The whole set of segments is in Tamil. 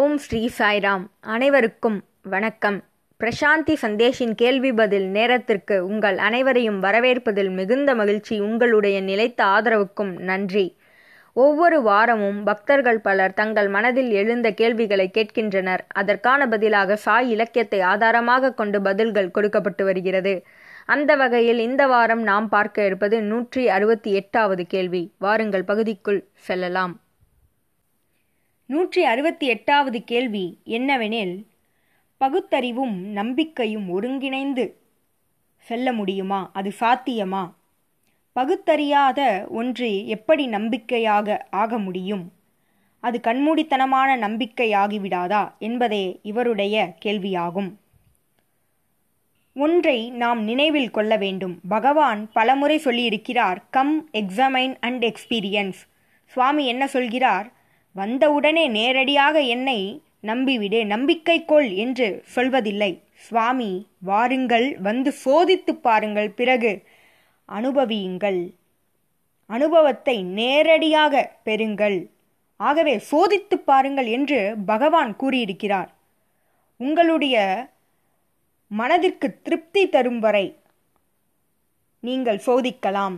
ஓம் ஸ்ரீ சாய்ராம். அனைவருக்கும் வணக்கம். பிரசாந்தி சந்தேஷின் கேள்வி பதில் நேரத்திற்கு உங்கள் அனைவரையும் வரவேற்பதில் மிகுந்த மகிழ்ச்சி. உங்களுடைய நிலைத்த ஆதரவுக்கும் நன்றி. ஒவ்வொரு வாரமும் பக்தர்கள் பலர் தங்கள் மனதில் எழுந்த கேள்விகளை கேட்கின்றனர். அதற்கான பதிலாக சாய் இலக்கியத்தை ஆதாரமாக கொண்டு பதில்கள் கொடுக்கப்பட்டு வருகிறது. அந்த வகையில் இந்த வாரம் நாம் பார்க்க இருப்பது 168வது கேள்வி. வாருங்கள், பகுதிக்குள் செல்லலாம். 168வது கேள்வி என்னவெனில், பகுத்தறிவும் நம்பிக்கையும் ஒருங்கிணைந்து செல்ல முடியுமா? அது சாத்தியமா? பகுத்தறியாத ஒன்று எப்படி நம்பிக்கையாக ஆக முடியும்? அது கண்மூடித்தனமான நம்பிக்கையாகிவிடாதா என்பதே இவருடைய கேள்வியாகும். ஒன்றை நாம் நினைவில் கொள்ள வேண்டும். பகவான் பலமுறை சொல்லியிருக்கிறார், கம் எக்ஸாமைன் அண்ட் எக்ஸ்பீரியன்ஸ். சுவாமி என்ன சொல்கிறார்? வந்தவுடனே நேரடியாக என்னை நம்பிவிடு, நம்பிக்கை கொள் என்று சொல்வதில்லை. சுவாமி, வாருங்கள், வந்து சோதித்து பாருங்கள், பிறகு அனுபவியுங்கள், அனுபவத்தை நேரடியாக பெறுங்கள், ஆகவே சோதித்து பாருங்கள் என்று பகவான் கூறியிருக்கிறார். உங்களுடைய மனதிற்கு திருப்தி தரும் வரை நீங்கள் சோதிக்கலாம்,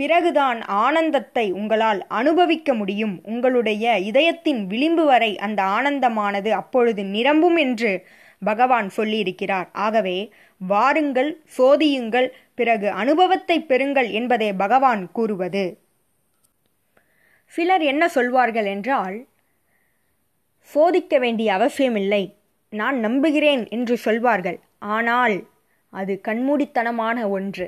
பிறகுதான் ஆனந்தத்தை உங்களால் அனுபவிக்க முடியும். உங்களுடைய இதயத்தின் விளிம்பு வரை அந்த ஆனந்தமானது அப்பொழுது நிரம்பும் என்று பகவான் சொல்லியிருக்கிறார். ஆகவே வாருங்கள், சோதியுங்கள், பிறகு அனுபவத்தை பெறுங்கள் என்பதே பகவான் கூறுவது. சிலர் என்ன சொல்வார்கள் என்றால், சோதிக்க வேண்டிய அவசியமில்லை, நான் நம்புகிறேன் என்று சொல்வார்கள். ஆனால் அது கண்மூடித்தனமான ஒன்று.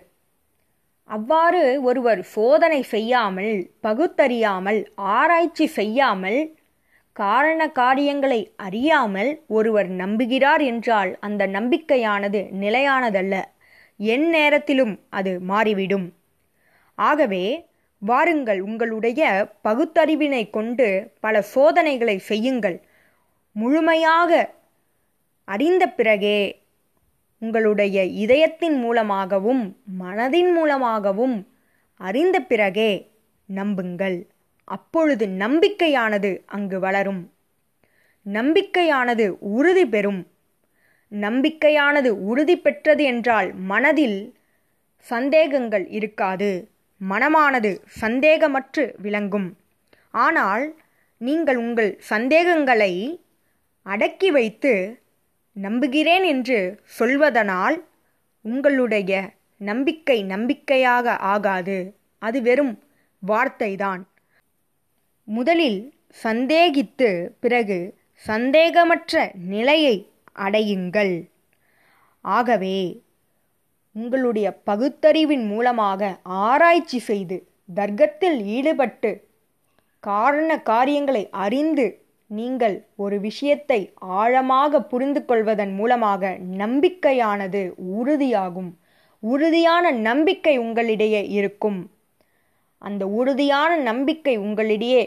அவ்வாறு ஒருவர் சோதனை செய்யாமல், பகுத்தறியாமல், ஆராய்ச்சி செய்யாமல், காரண காரியங்களை அறியாமல் ஒருவர் நம்புகிறார் என்றால் அந்த நம்பிக்கையானது நிலையானதல்ல, என் நேரத்திலும் அது மாறிவிடும். ஆகவே வாருங்கள், உங்களுடைய பகுத்தறிவினை கொண்டு பல சோதனைகளை செய்யுங்கள். முழுமையாக அறிந்த பிறகே உங்களுடைய இதயத்தின் மூலமாகவும் மனதின் மூலமாகவும் அறிந்த பிறகே நம்புங்கள். அப்பொழுது நம்பிக்கையானது அங்கு வளரும், நம்பிக்கையானது உறுதி பெறும். நம்பிக்கையானது உறுதி பெற்றது என்றால் மனதில் சந்தேகங்கள் இருக்காது, மனமானது சந்தேகமற்று விளங்கும். ஆனால் நீங்கள் உங்கள் சந்தேகங்களை அடக்கி வைத்து நம்புகிறேன் என்று சொல்வதனால் உங்களுடைய நம்பிக்கை நம்பிக்கையாக ஆகாது, அது வெறும் வார்த்தைதான். முதலில் சந்தேகித்து பிறகு சந்தேகமற்ற நிலையை அடையுங்கள். ஆகவே உங்களுடைய பகுத்தறிவின் மூலமாக ஆராய்ச்சி செய்து, தர்க்கத்தில் ஈடுபட்டு, காரண காரியங்களை அறிந்து நீங்கள் ஒரு விஷயத்தை ஆழமாக புரிந்து கொள்வதன் மூலமாக நம்பிக்கையானது உறுதியாகும். உறுதியான நம்பிக்கை உங்களிடையே இருக்கும். அந்த உறுதியான நம்பிக்கை உங்களிடையே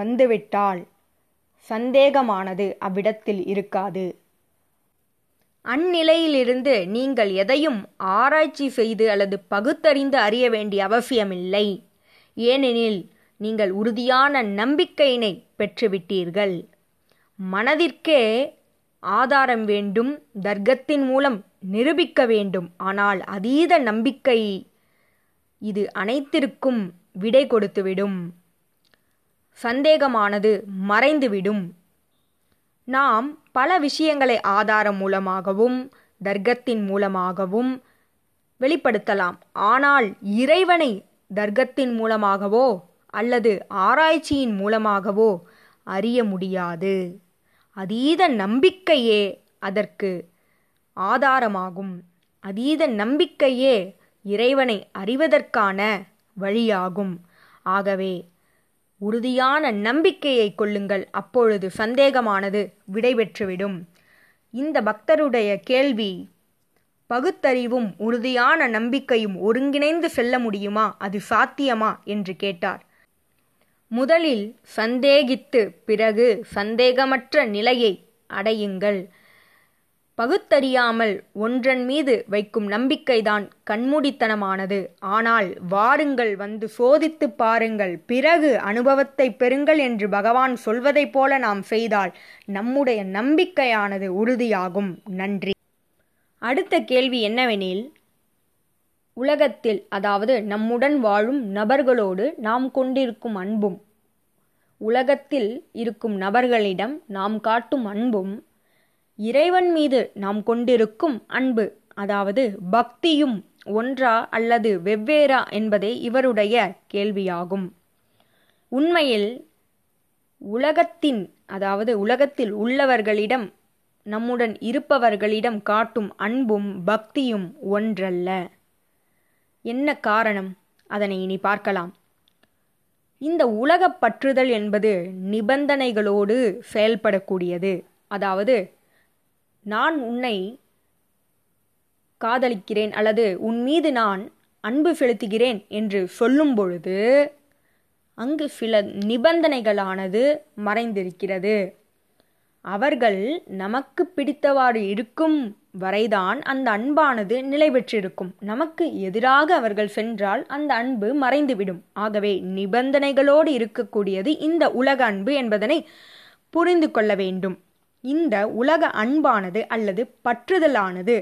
வந்துவிட்டால் சந்தேகமானது அவ்விடத்தில் இருக்காது. அந்நிலையிலிருந்து நீங்கள் எதையும் ஆராய்ச்சி செய்து அல்லது பகுத்தறிந்து அறிய வேண்டிய அவசியமில்லை. ஏனெனில் நீங்கள் உறுதியான நம்பிக்கையினை பெற்றுவிட்டீர்கள். மனதிற்கே ஆதாரம் வேண்டும், தர்க்கத்தின் மூலம் நிரூபிக்க வேண்டும். ஆனால் அதீத நம்பிக்கை இது அனைத்திற்கும் விடை கொடுத்துவிடும், சந்தேகமானது மறைந்துவிடும். நாம் பல விஷயங்களை ஆதாரம் மூலமாகவும் தர்க்கத்தின் மூலமாகவும் வெளிப்படுத்தலாம். ஆனால் இறைவனை தர்க்கத்தின் மூலமாகவோ அல்லது ஆராய்ச்சியின் மூலமாகவோ அறிய முடியாது. அதீத நம்பிக்கையே அதற்கு ஆதாரமாகும். அதீத நம்பிக்கையே இறைவனை அறிவதற்கான வழியாகும். ஆகவே உறுதியான நம்பிக்கையை கொள்ளுங்கள், அப்பொழுது சந்தேகமானது விடைபெற்றுவிடும். இந்த பக்தருடைய கேள்வி, பகுத்தறிவும் உறுதியான நம்பிக்கையும் ஒருங்கிணைந்து செல்ல முடியுமா, அது சாத்தியமா என்று கேட்டார். முதலில் சந்தேகித்து பிறகு சந்தேகமற்ற நிலையை அடையுங்கள். பகுத்தறியாமல் ஒன்றன் மீது வைக்கும் நம்பிக்கைதான் கண்மூடித்தனமானது. ஆனால் வாருங்கள், வந்து சோதித்து பாருங்கள், பிறகு அனுபவத்தை பெறுங்கள் என்று பகவான் சொல்வதைப் போல நாம் செய்தால் நம்முடைய நம்பிக்கையானது உறுதியாகும். நன்றி. அடுத்த கேள்வி என்னவெனில், உலகத்தில், அதாவது நம்முடன் வாழும் நபர்களோடு நாம் கொண்டிருக்கும் அன்பும், உலகத்தில் இருக்கும் நபர்களிடம் நாம் காட்டும் அன்பும், இறைவன் மீது நாம் கொண்டிருக்கும் அன்பு, அதாவது பக்தியும் ஒன்றா அல்லது வெவ்வேறா என்பதே இவருடைய கேள்வியாகும். உண்மையில் உலகத்தின், அதாவது உலகத்தில் உள்ளவர்களிடம், நம்முடன் இருப்பவர்களிடம் காட்டும் அன்பும் பக்தியும் ஒன்றல்ல. என்ன காரணம்? அதனை இனி பார்க்கலாம். இந்த உலகப் பற்றுதல் என்பது நிபந்தனைகளோடு செயல்படக்கூடியது. அதாவது நான் உன்னை காதலிக்கிறேன் அல்லது உன் மீது நான் அன்பு செலுத்துகிறேன் என்று சொல்லும் பொழுது அங்கு சில நிபந்தனைகளானது மறைந்திருக்கிறது. அவர்கள் நமக்கு பிடித்தவாறு இருக்கும் வரைதான் அந்த அன்பானது நிலை பெற்றிருக்கும். நமக்கு எதிராக அவர்கள் சென்றால் அந்த அன்பு மறைந்துவிடும். ஆகவே நிபந்தனைகளோடு இருக்கக்கூடியது இந்த உலக அன்பு என்பதனை புரிந்து கொள்ள வேண்டும். இந்த உலக அன்பானது அல்லது பற்றுதலானது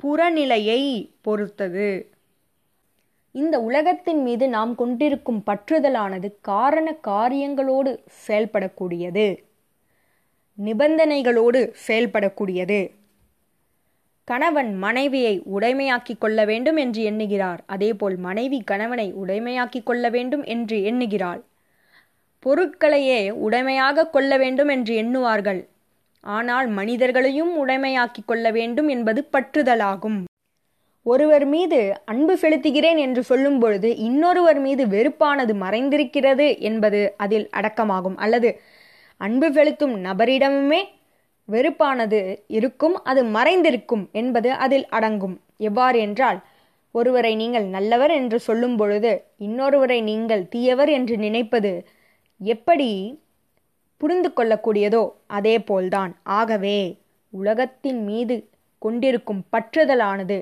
புறநிலையை பொறுத்தது. இந்த உலகத்தின் மீது நாம் கொண்டிருக்கும் பற்றுதலானது காரண காரியங்களோடு செயல்படக்கூடியது, நிபந்தனைகளோடு செயல்படக்கூடியது. கணவன் மனைவியை உடைமையாக்கி கொள்ள வேண்டும் என்று எண்ணுகிறார். அதேபோல் மனைவி கணவனை உடைமையாக்கி கொள்ள வேண்டும் என்று எண்ணுகிறாள். பொருட்களையே உடைமையாக கொள்ள வேண்டும் என்று எண்ணுவார்கள். ஆனால் மனிதர்களையும் உடைமையாக்கி கொள்ள வேண்டும் என்பது பற்றுதலாகும். ஒருவர் மீது அன்பு செலுத்துகிறேன் என்று சொல்லும் பொழுது இன்னொருவர் மீது வெறுப்பானது மறைந்திருக்கிறது என்பது அதில் அடக்கமாகும். அல்லது அன்பு செலுத்தும் நபரிடமுமே வெறுப்பானது இருக்கும், அது மறைந்திருக்கும் என்பது அதில் அடங்கும். எவ்வாறு என்றால், ஒருவரை நீங்கள் நல்லவர் என்று சொல்லும் பொழுது இன்னொருவரை நீங்கள் தீயவர் என்று நினைப்பது எப்படி புரிந்து கொள்ளக்கூடியதோ அதே போல்தான். ஆகவே உலகத்தின் மீது கொண்டிருக்கும் பற்றுதலானது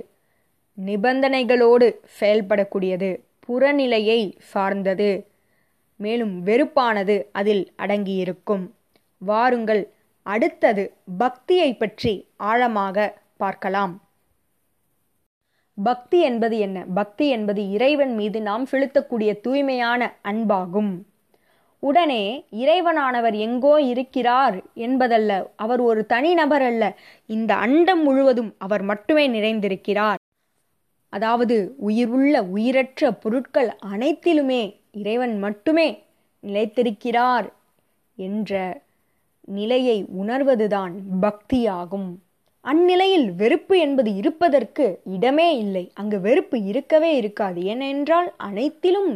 நிபந்தனைகளோடு செயல்படக்கூடியது, புறநிலையை சார்ந்தது, மேலும் வெறுப்பானது அதில் அடங்கியிருக்கும். வாருங்கள், அடுத்தது பக்தியை பற்றி ஆழமாக பார்க்கலாம். பக்தி என்பது என்ன? பக்தி என்பது இறைவன் மீது நாம் செலுத்தக்கூடிய தூய்மையான அன்பாகும். உடனே இறைவனானவர் எங்கோ இருக்கிறார் என்பதல்ல, அவர் ஒரு தனிநபர் அல்ல, இந்த அண்டம் முழுவதும் அவர் மட்டுமே நிறைந்திருக்கிறார். அதாவது உயிருள்ள உயிரற்ற பொருட்கள் அனைத்திலுமே இறைவன் மட்டுமே நிலைத்திருக்கிறார் என்ற நிலையை உணர்வதுதான் பக்தியாகும். அந்நிலையில் வெறுப்பு என்பது இருப்பதற்கு இடமே இல்லை. அங்கு வெறுப்பு இருக்கவே இருக்காது. ஏனென்றால் அனைத்திலும்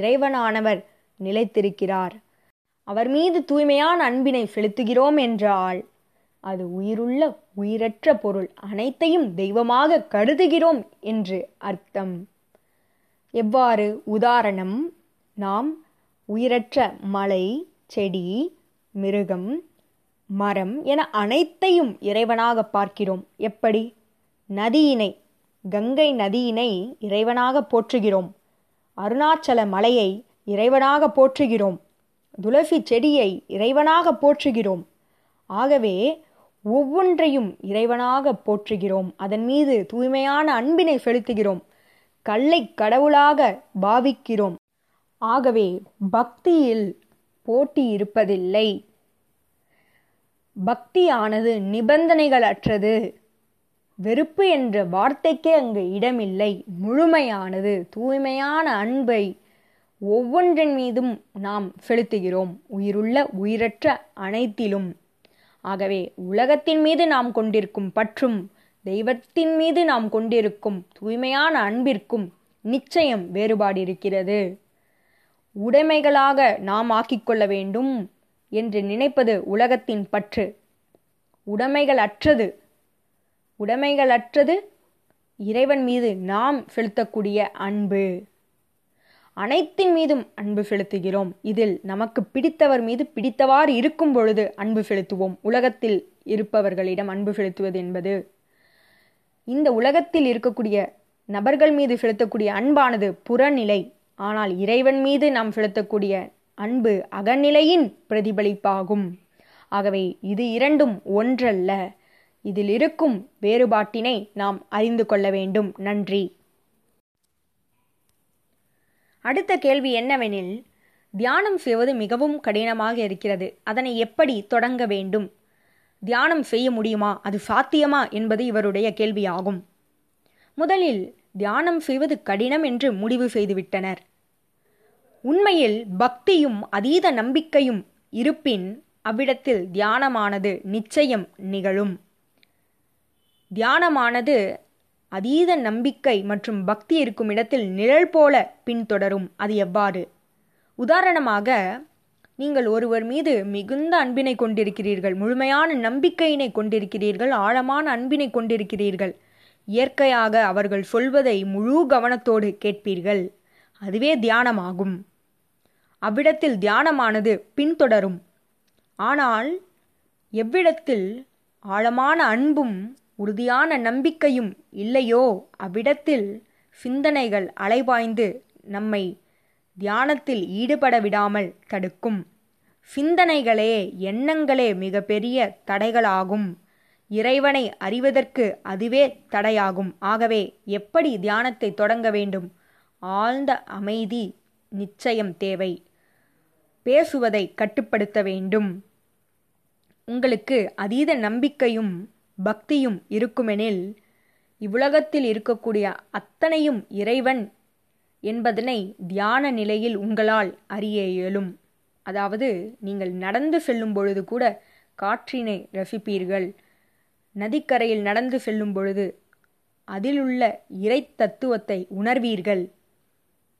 இறைவனானவர் நிலைத்திருக்கிறார். அவர் மீது தூய்மையான அன்பினை செலுத்துகிறோம் என்றால் அது உயிருள்ள உயிரற்ற பொருள் அனைத்தையும் தெய்வமாக கருதுகிறோம் என்று அர்த்தம். எவ்வாறு? உதாரணம், நாம் உயிரற்ற மலை, செடி, மிருகம், மரம் என அனைத்தையும் இறைவனாக பார்க்கிறோம். எப்படி? நதியினை, கங்கை நதியினை இறைவனாக போற்றுகிறோம், அருணாச்சல மலையை இறைவனாக போற்றுகிறோம், துளசி செடியை இறைவனாக போற்றுகிறோம். ஆகவே ஒவ்வொன்றையும் இறைவனாக போற்றுகிறோம், அதன் மீது தூய்மையான அன்பினை செலுத்துகிறோம், கல்லை கடவுளாக பாவிக்கிறோம். ஆகவே பக்தியில் போட்டி இருப்பதில்லை. பக்தியானது நிபந்தனைகளற்றது. வெறுப்பு என்ற வார்த்தைக்கே அங்கு இடமில்லை. முழுமையானது, தூய்மையான அன்பை ஒவ்வொன்றின் மீதும் நாம் செலுத்துகிறோம், உயிருள்ள உயிரற்ற அனைத்திலும். ஆகவே உலகத்தின் மீது நாம் கொண்டிருக்கும் பற்றும் தெய்வத்தின் மீது நாம் கொண்டிருக்கும் தூய்மையான அன்பிற்கும் நிச்சயம் வேறுபாடு இருக்கிறது. உடைமைகளாக நாம் ஆக்கிக்கொள்ள வேண்டும் என்று நினைப்பது உலகத்தின் பற்று, உடைமைகளற்றது. உடைமைகளற்றது இறைவன் மீது நாம் செலுத்தக்கூடிய அன்பு. அனைத்தின் மீதும் அன்பு செலுத்துகிறோம். இதில் நமக்கு பிடித்தவர் மீது பிடித்தவாறு இருக்கும் பொழுது அன்பு செலுத்துவோம். உலகத்தில் இருப்பவர்களிடம் அன்பு செலுத்துவது என்பது இந்த உலகத்தில் இருக்கக்கூடிய நபர்கள் மீது செலுத்தக்கூடிய அன்பானது புறநிலை. ஆனால் இறைவன் மீது நாம் செலுத்தக்கூடிய அன்பு அகநிலையின் பிரதிபலிப்பாகும். ஆகவே இது இரண்டும் ஒன்றல்ல. இதில் இருக்கும் வேறுபாட்டினை நாம் அறிந்து கொள்ள வேண்டும். நன்றி. அடுத்த கேள்வி என்னவெனில், தியானம் செய்வது மிகவும் கடினமாக இருக்கிறது, அதனை எப்படி தொடங்க வேண்டும்? தியானம் செய்ய முடியுமா? அது சாத்தியமா என்பது இவருடைய கேள்வியாகும். முதலில் தியானம் செய்வது கடினம் என்று முடிவு செய்துவிட்டனர். உண்மையில் பக்தியும் அதீத நம்பிக்கையும் இருப்பின் அவ்விடத்தில் தியானமானது நிச்சயம் நிகழும். தியானமானது அதீத நம்பிக்கை மற்றும் பக்தி இருக்கும் இடத்தில் நிழல் போல பின்தொடரும். அது எவ்வாறு? உதாரணமாக, நீங்கள் ஒருவர் மீது மிகுந்த அன்பினை கொண்டிருக்கிறீர்கள், முழுமையான நம்பிக்கையினை கொண்டிருக்கிறீர்கள், ஆழமான அன்பினை கொண்டிருக்கிறீர்கள். இயற்கையாக அவர்கள் சொல்வதை முழு கவனத்தோடு கேட்பீர்கள். அதுவே தியானமாகும். அவ்விடத்தில் தியானமானது பின்தொடரும். ஆனால் எவ்விடத்தில் ஆழமான அன்பும் உறுதியான நம்பிக்கையும் இல்லையோ அவ்விடத்தில் சிந்தனைகள் அலைபாய்ந்து நம்மை தியானத்தில் ஈடுபட விடாமல் தடுக்கும். சிந்தனைகளே, எண்ணங்களே மிகப்பெரிய தடைகளாகும். இறைவனை அறிவதற்கு அதுவே தடையாகும். ஆகவே எப்படி தியானத்தை தொடங்க வேண்டும்? ஆழ்ந்த அமைதி நிச்சயம் தேவை. பேசுவதை கட்டுப்படுத்த வேண்டும். உங்களுக்கு அதீத நம்பிக்கையும் பக்தியும் இருக்குமெனில் இவ்வுலகத்தில் இருக்கக்கூடிய அத்தனையும் இறைவன் என்பதனை தியான நிலையில் உங்களால் அறிய இயலும். அதாவது, நீங்கள் நடந்து செல்லும் பொழுது கூட காற்றினை ரசிப்பீர்கள். நதிக்கரையில் நடந்து செல்லும் பொழுது அதிலுள்ள இறை தத்துவத்தை உணர்வீர்கள்.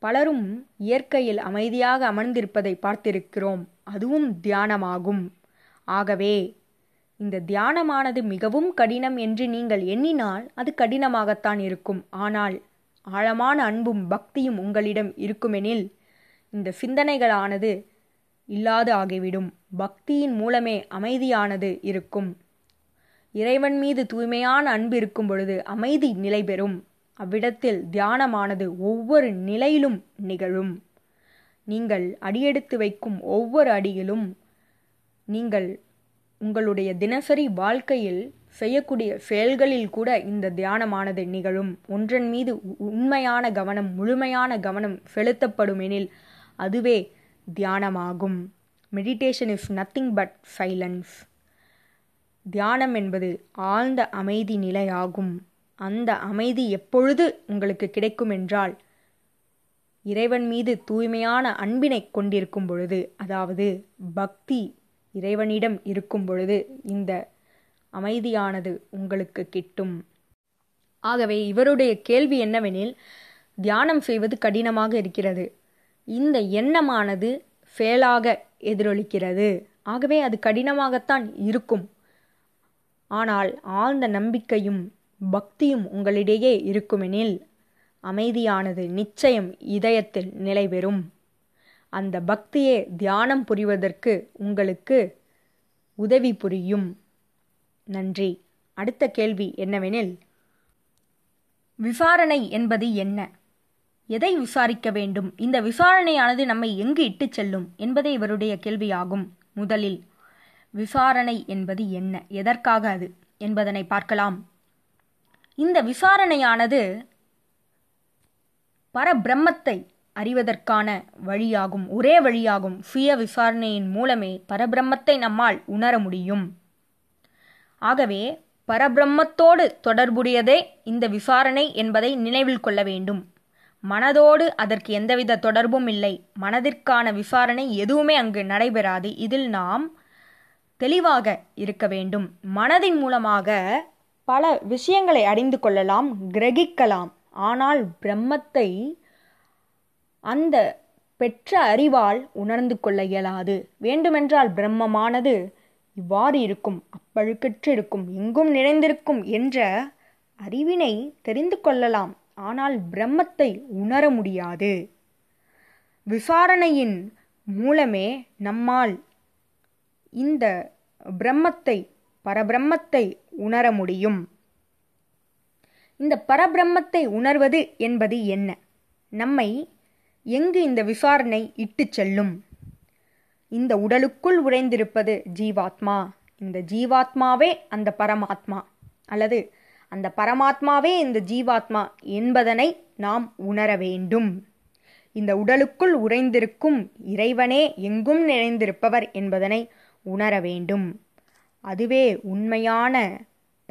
பலரும் இயற்கையில் அமைதியாக அமர்ந்திருப்பதை பார்த்திருக்கிறோம். அதுவும் தியானமாகும். ஆகவே இந்த தியானமானது மிகவும் கடினம் என்று நீங்கள் எண்ணினால் அது கடினமாகத்தான் இருக்கும். ஆனால் ஆழமான அன்பும் பக்தியும் உங்களிடம் இருக்குமெனில் இந்த சிந்தனைகளானது இல்லாது ஆகிவிடும். பக்தியின் மூலமே அமைதியானது இருக்கும். இறைவன் மீது தூய்மையான அன்பு இருக்கும் பொழுது அமைதி நிலை பெறும். அவ்விடத்தில் தியானமானது ஒவ்வொரு நிலையிலும் நிகழும். நீங்கள் அடியெடுத்து வைக்கும் ஒவ்வொரு அடியிலும், நீங்கள் உங்களுடைய தினசரி வாழ்க்கையில் செய்யக்கூடிய செயல்களில் கூட இந்த தியானமானது நிகழும். ஒன்றன் மீது உண்மையான கவனம், முழுமையான கவனம் செலுத்தப்படும் எனில் அதுவே தியானமாகும். Meditation is nothing but silence. தியானம் என்பது ஆழ்ந்த அமைதி நிலையாகும். அந்த அமைதி எப்பொழுது உங்களுக்கு கிடைக்கும் என்றால், இறைவன் மீது தூய்மையான அன்பினை கொண்டிருக்கும் பொழுது, அதாவது பக்தி இறைவனிடம் இருக்கும் பொழுது இந்த அமைதியானது உங்களுக்கு கிட்டும். ஆகவே இவருடைய கேள்வி என்னவெனில், தியானம் செய்வது கடினமாக இருக்கிறது, இந்த எண்ணமானது செயலாக எதிரொலிக்கிறது, ஆகவே அது கடினமாகத்தான் இருக்கும். ஆனால் ஆழ்ந்த நம்பிக்கையும் பக்தியும் உங்களிடையே இருக்குமெனில் அமைதியானது நிச்சயம் இதயத்தில் நிலை பெறும். அந்த பக்தியே தியானம் புரிவதற்கு உங்களுக்கு உதவி புரியும். நன்றி. அடுத்த கேள்வி என்னவெனில், விசாரணை என்பது என்ன? எதை விசாரிக்க வேண்டும்? இந்த விசாரணையானது நம்மை எங்கு இட்டு செல்லும் என்பதே இவருடைய கேள்வியாகும். முதலில் விசாரணை என்பது என்ன, எதற்காக அது என்பதனை பார்க்கலாம். இந்த விசாரணையானது பரபிரம்மத்தை அறிவதற்கான வழியாகும், ஒரே வழியாகும். சுய விசாரணையின் மூலமே பரபிரம்மத்தை நம்மால் உணர முடியும். ஆகவே பரபிரம்மத்தோடு தொடர்புடையதே இந்த விசாரணை என்பதை நினைவில் கொள்ள வேண்டும். மனதோடு அதற்கு எந்தவித தொடர்பும் இல்லை. மனதிற்கான விசாரணை எதுவுமே அங்கு நடைபெறாது. இதில் நாம் தெளிவாக இருக்க வேண்டும். மனதின் மூலமாக பல விஷயங்களை அறிந்து கொள்ளலாம், கிரகிக்கலாம். ஆனால் பிரம்மத்தை அந்த பெற்ற அறிவால் உணர்ந்து கொள்ள இயலாது. வேண்டுமென்றால் பிரம்மமானது இவ்வாறு இருக்கும், அப்பழுக்கற்று இருக்கும், எங்கும் நிறைந்திருக்கும் என்ற அறிவினை தெரிந்து கொள்ளலாம். ஆனால் பிரம்மத்தை உணர முடியாது. விசாரணையின் மூலமே நம்மால் இந்த பிரம்மத்தை பரபிரம்மத்தை உணர முடியும். இந்த பரபிரம்மத்தை உணர்வது என்பது என்ன? நம்மை எங்கு இந்த விசாரணை இட்டு செல்லும்? இந்த உடலுக்குள் உறைந்திருப்பது ஜீவாத்மா. இந்த ஜீவாத்மாவே அந்த பரமாத்மா அல்லது அந்த பரமாத்மாவே இந்த ஜீவாத்மா என்பதனை நாம் உணர வேண்டும். இந்த உடலுக்குள் உறைந்திருக்கும் இறைவனே எங்கும் நிறைந்திருப்பவர் என்பதனை உணர வேண்டும். அதுவே உண்மையான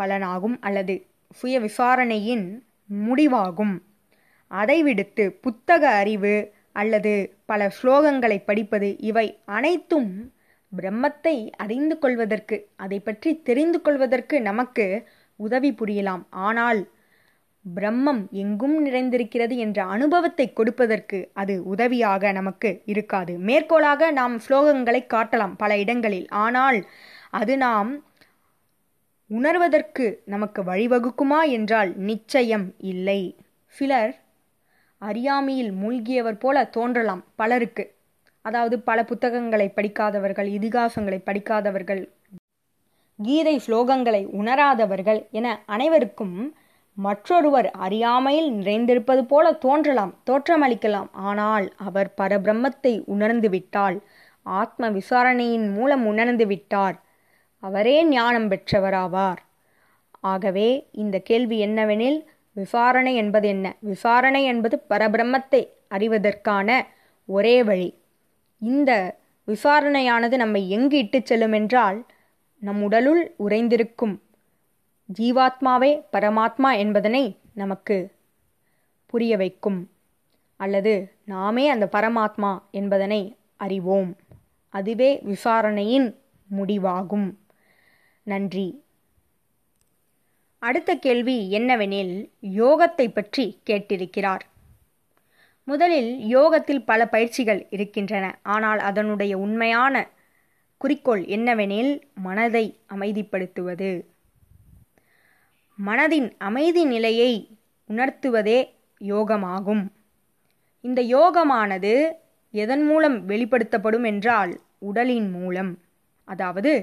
பலனாகும் அல்லது சுய விசாரணையின் முடிவாகும். அதை விடுத்து புத்தக அறிவு அல்லது பல ஸ்லோகங்களை படிப்பது இவை அனைத்தும் பிரம்மத்தை அறிந்து கொள்வதற்கு, அதை பற்றி தெரிந்து கொள்வதற்கு நமக்கு உதவி புரியலாம். ஆனால் பிரம்மம் எங்கும் நிறைந்திருக்கிறது என்ற அனுபவத்தை கொடுப்பதற்கு அது உதவியாக நமக்கு இருக்காது. மேற்கோளாக நாம் ஸ்லோகங்களை காட்டலாம் பல இடங்களில், ஆனால் அது நாம் உணர்வதற்கு நமக்கு வழிவகுக்குமா என்றால் நிச்சயம் இல்லை. சிலர் அறியாமையில் மூழ்கியவர் போல தோன்றலாம் பலருக்கு. அதாவது பல புத்தகங்களை படிக்காதவர்கள், இதிகாசங்களை படிக்காதவர்கள், கீதை ஸ்லோகங்களை உணராதவர்கள் என அனைவருக்கும் மற்றொருவர் அறியாமையில் நிறைந்திருப்பது போல தோன்றலாம், தோற்றமளிக்கலாம். ஆனால் அவர் பரபிரம்மத்தை உணர்ந்துவிட்டால், ஆத்ம விசாரணையின் மூலம் உணர்ந்துவிட்டார், அவரே ஞானம் பெற்றவராவார். ஆகவே இந்த கேள்வி என்னவெனில், விசாரணை என்பது என்ன? விசாரணை என்பது பரபிரம்மத்தை அறிவதற்கான ஒரே வழி. இந்த விசாரணையானது நம்மை எங்கு இட்டு செல்லும் என்றால், நம் உடலுள் உறைந்திருக்கும் ஜீவாத்மாவே பரமாத்மா என்பதனை நமக்கு புரிய வைக்கும். அல்லது நாமே அந்த பரமாத்மா என்பதனை அறிவோம். அதுவே விசாரணையின் முடிவாகும். நன்றி. அடுத்த கேள்வி என்னவெனில், யோகத்தை பற்றி கேட்டிருக்கிறார். முதலில் யோகத்தில் பல பயிற்சிகள் இருக்கின்றன. ஆனால் அதனுடைய உண்மையான குறிக்கோள் என்னவெனில், மனதை அமைதிப்படுத்துவது. மனதின் அமைதி நிலையை உணர்த்துவதே யோகமாகும். இந்த யோகமானது எதன் மூலம் வெளிப்படுத்தப்படும் என்றால், உடலின் மூலம். அதாவது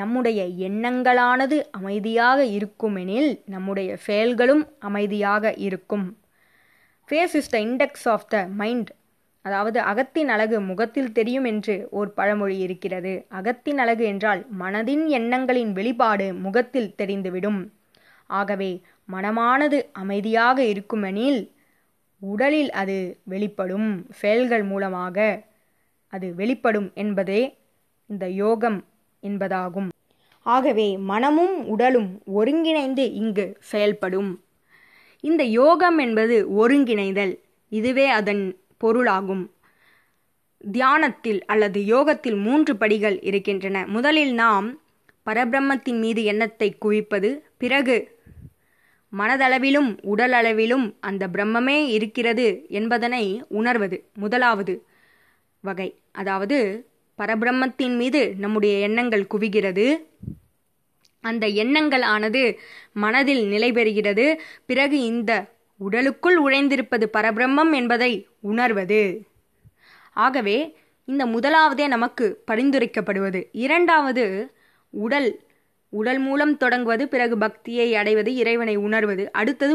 நம்முடைய எண்ணங்களானது அமைதியாக இருக்குமெனில் நம்முடைய செயல்களும் அமைதியாக இருக்கும். Face is the index of the mind. அதாவது அகத்தின் அழகு முகத்தில் தெரியும் என்று ஒரு பழமொழி இருக்கிறது. அகத்தின் அழகு என்றால் மனதின் எண்ணங்களின் வெளிப்பாடு முகத்தில் தெரிந்துவிடும். ஆகவே மனமானது அமைதியாக இருக்குமெனில் உடலில் அது வெளிப்படும், செயல்கள் மூலமாக அது வெளிப்படும் என்பதே இந்த யோகம் என்பதாகும். ஆகவே மனமும் உடலும் ஒருங்கிணைந்து இங்கு செயல்படும். இந்த யோகம் என்பது ஒருங்கிணைதல், இதுவே அதன் பொருளாகும். தியானத்தில் அல்லது யோகத்தில் 3 படிகள் இருக்கின்றன. முதலில் நாம் பரபிரம்மத்தின் மீது எண்ணத்தை குவிப்பது. பிறகு மனதளவிலும் உடலளவிலும் அந்த பிரம்மமே இருக்கிறது என்பதனை உணர்வது முதலாவது வகை. அதாவது பரபிரம்மத்தின் மீது நம்முடைய எண்ணங்கள் குவிகிறது. அந்த எண்ணங்கள் ஆனது மனதில் நிலை பெறுகிறது. பிறகு இந்த உடலுக்குள் உழைந்திருப்பது பரபிரம்மம் என்பதை உணர்வது. ஆகவே இந்த முதலாவதே நமக்கு பரிந்துரைக்கப்படுவது. இரண்டாவது உடல் மூலம் தொடங்குவது. பிறகு பக்தியை அடைவது, இறைவனை உணர்வது. அடுத்தது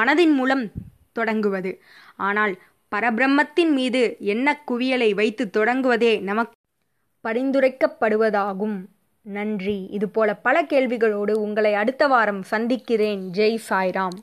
மனதின் மூலம் தொடங்குவது. ஆனால் பரபிரம்மத்தின் மீது எண்ண குவியலை வைத்து தொடங்குவதே நமக்கு பரிந்துரைக்கப்படுவதாகும். நன்றி. இதுபோல பல கேள்விகளோடு உங்களை அடுத்த வாரம் சந்திக்கிறேன். ஜெய் சாய்ராம்.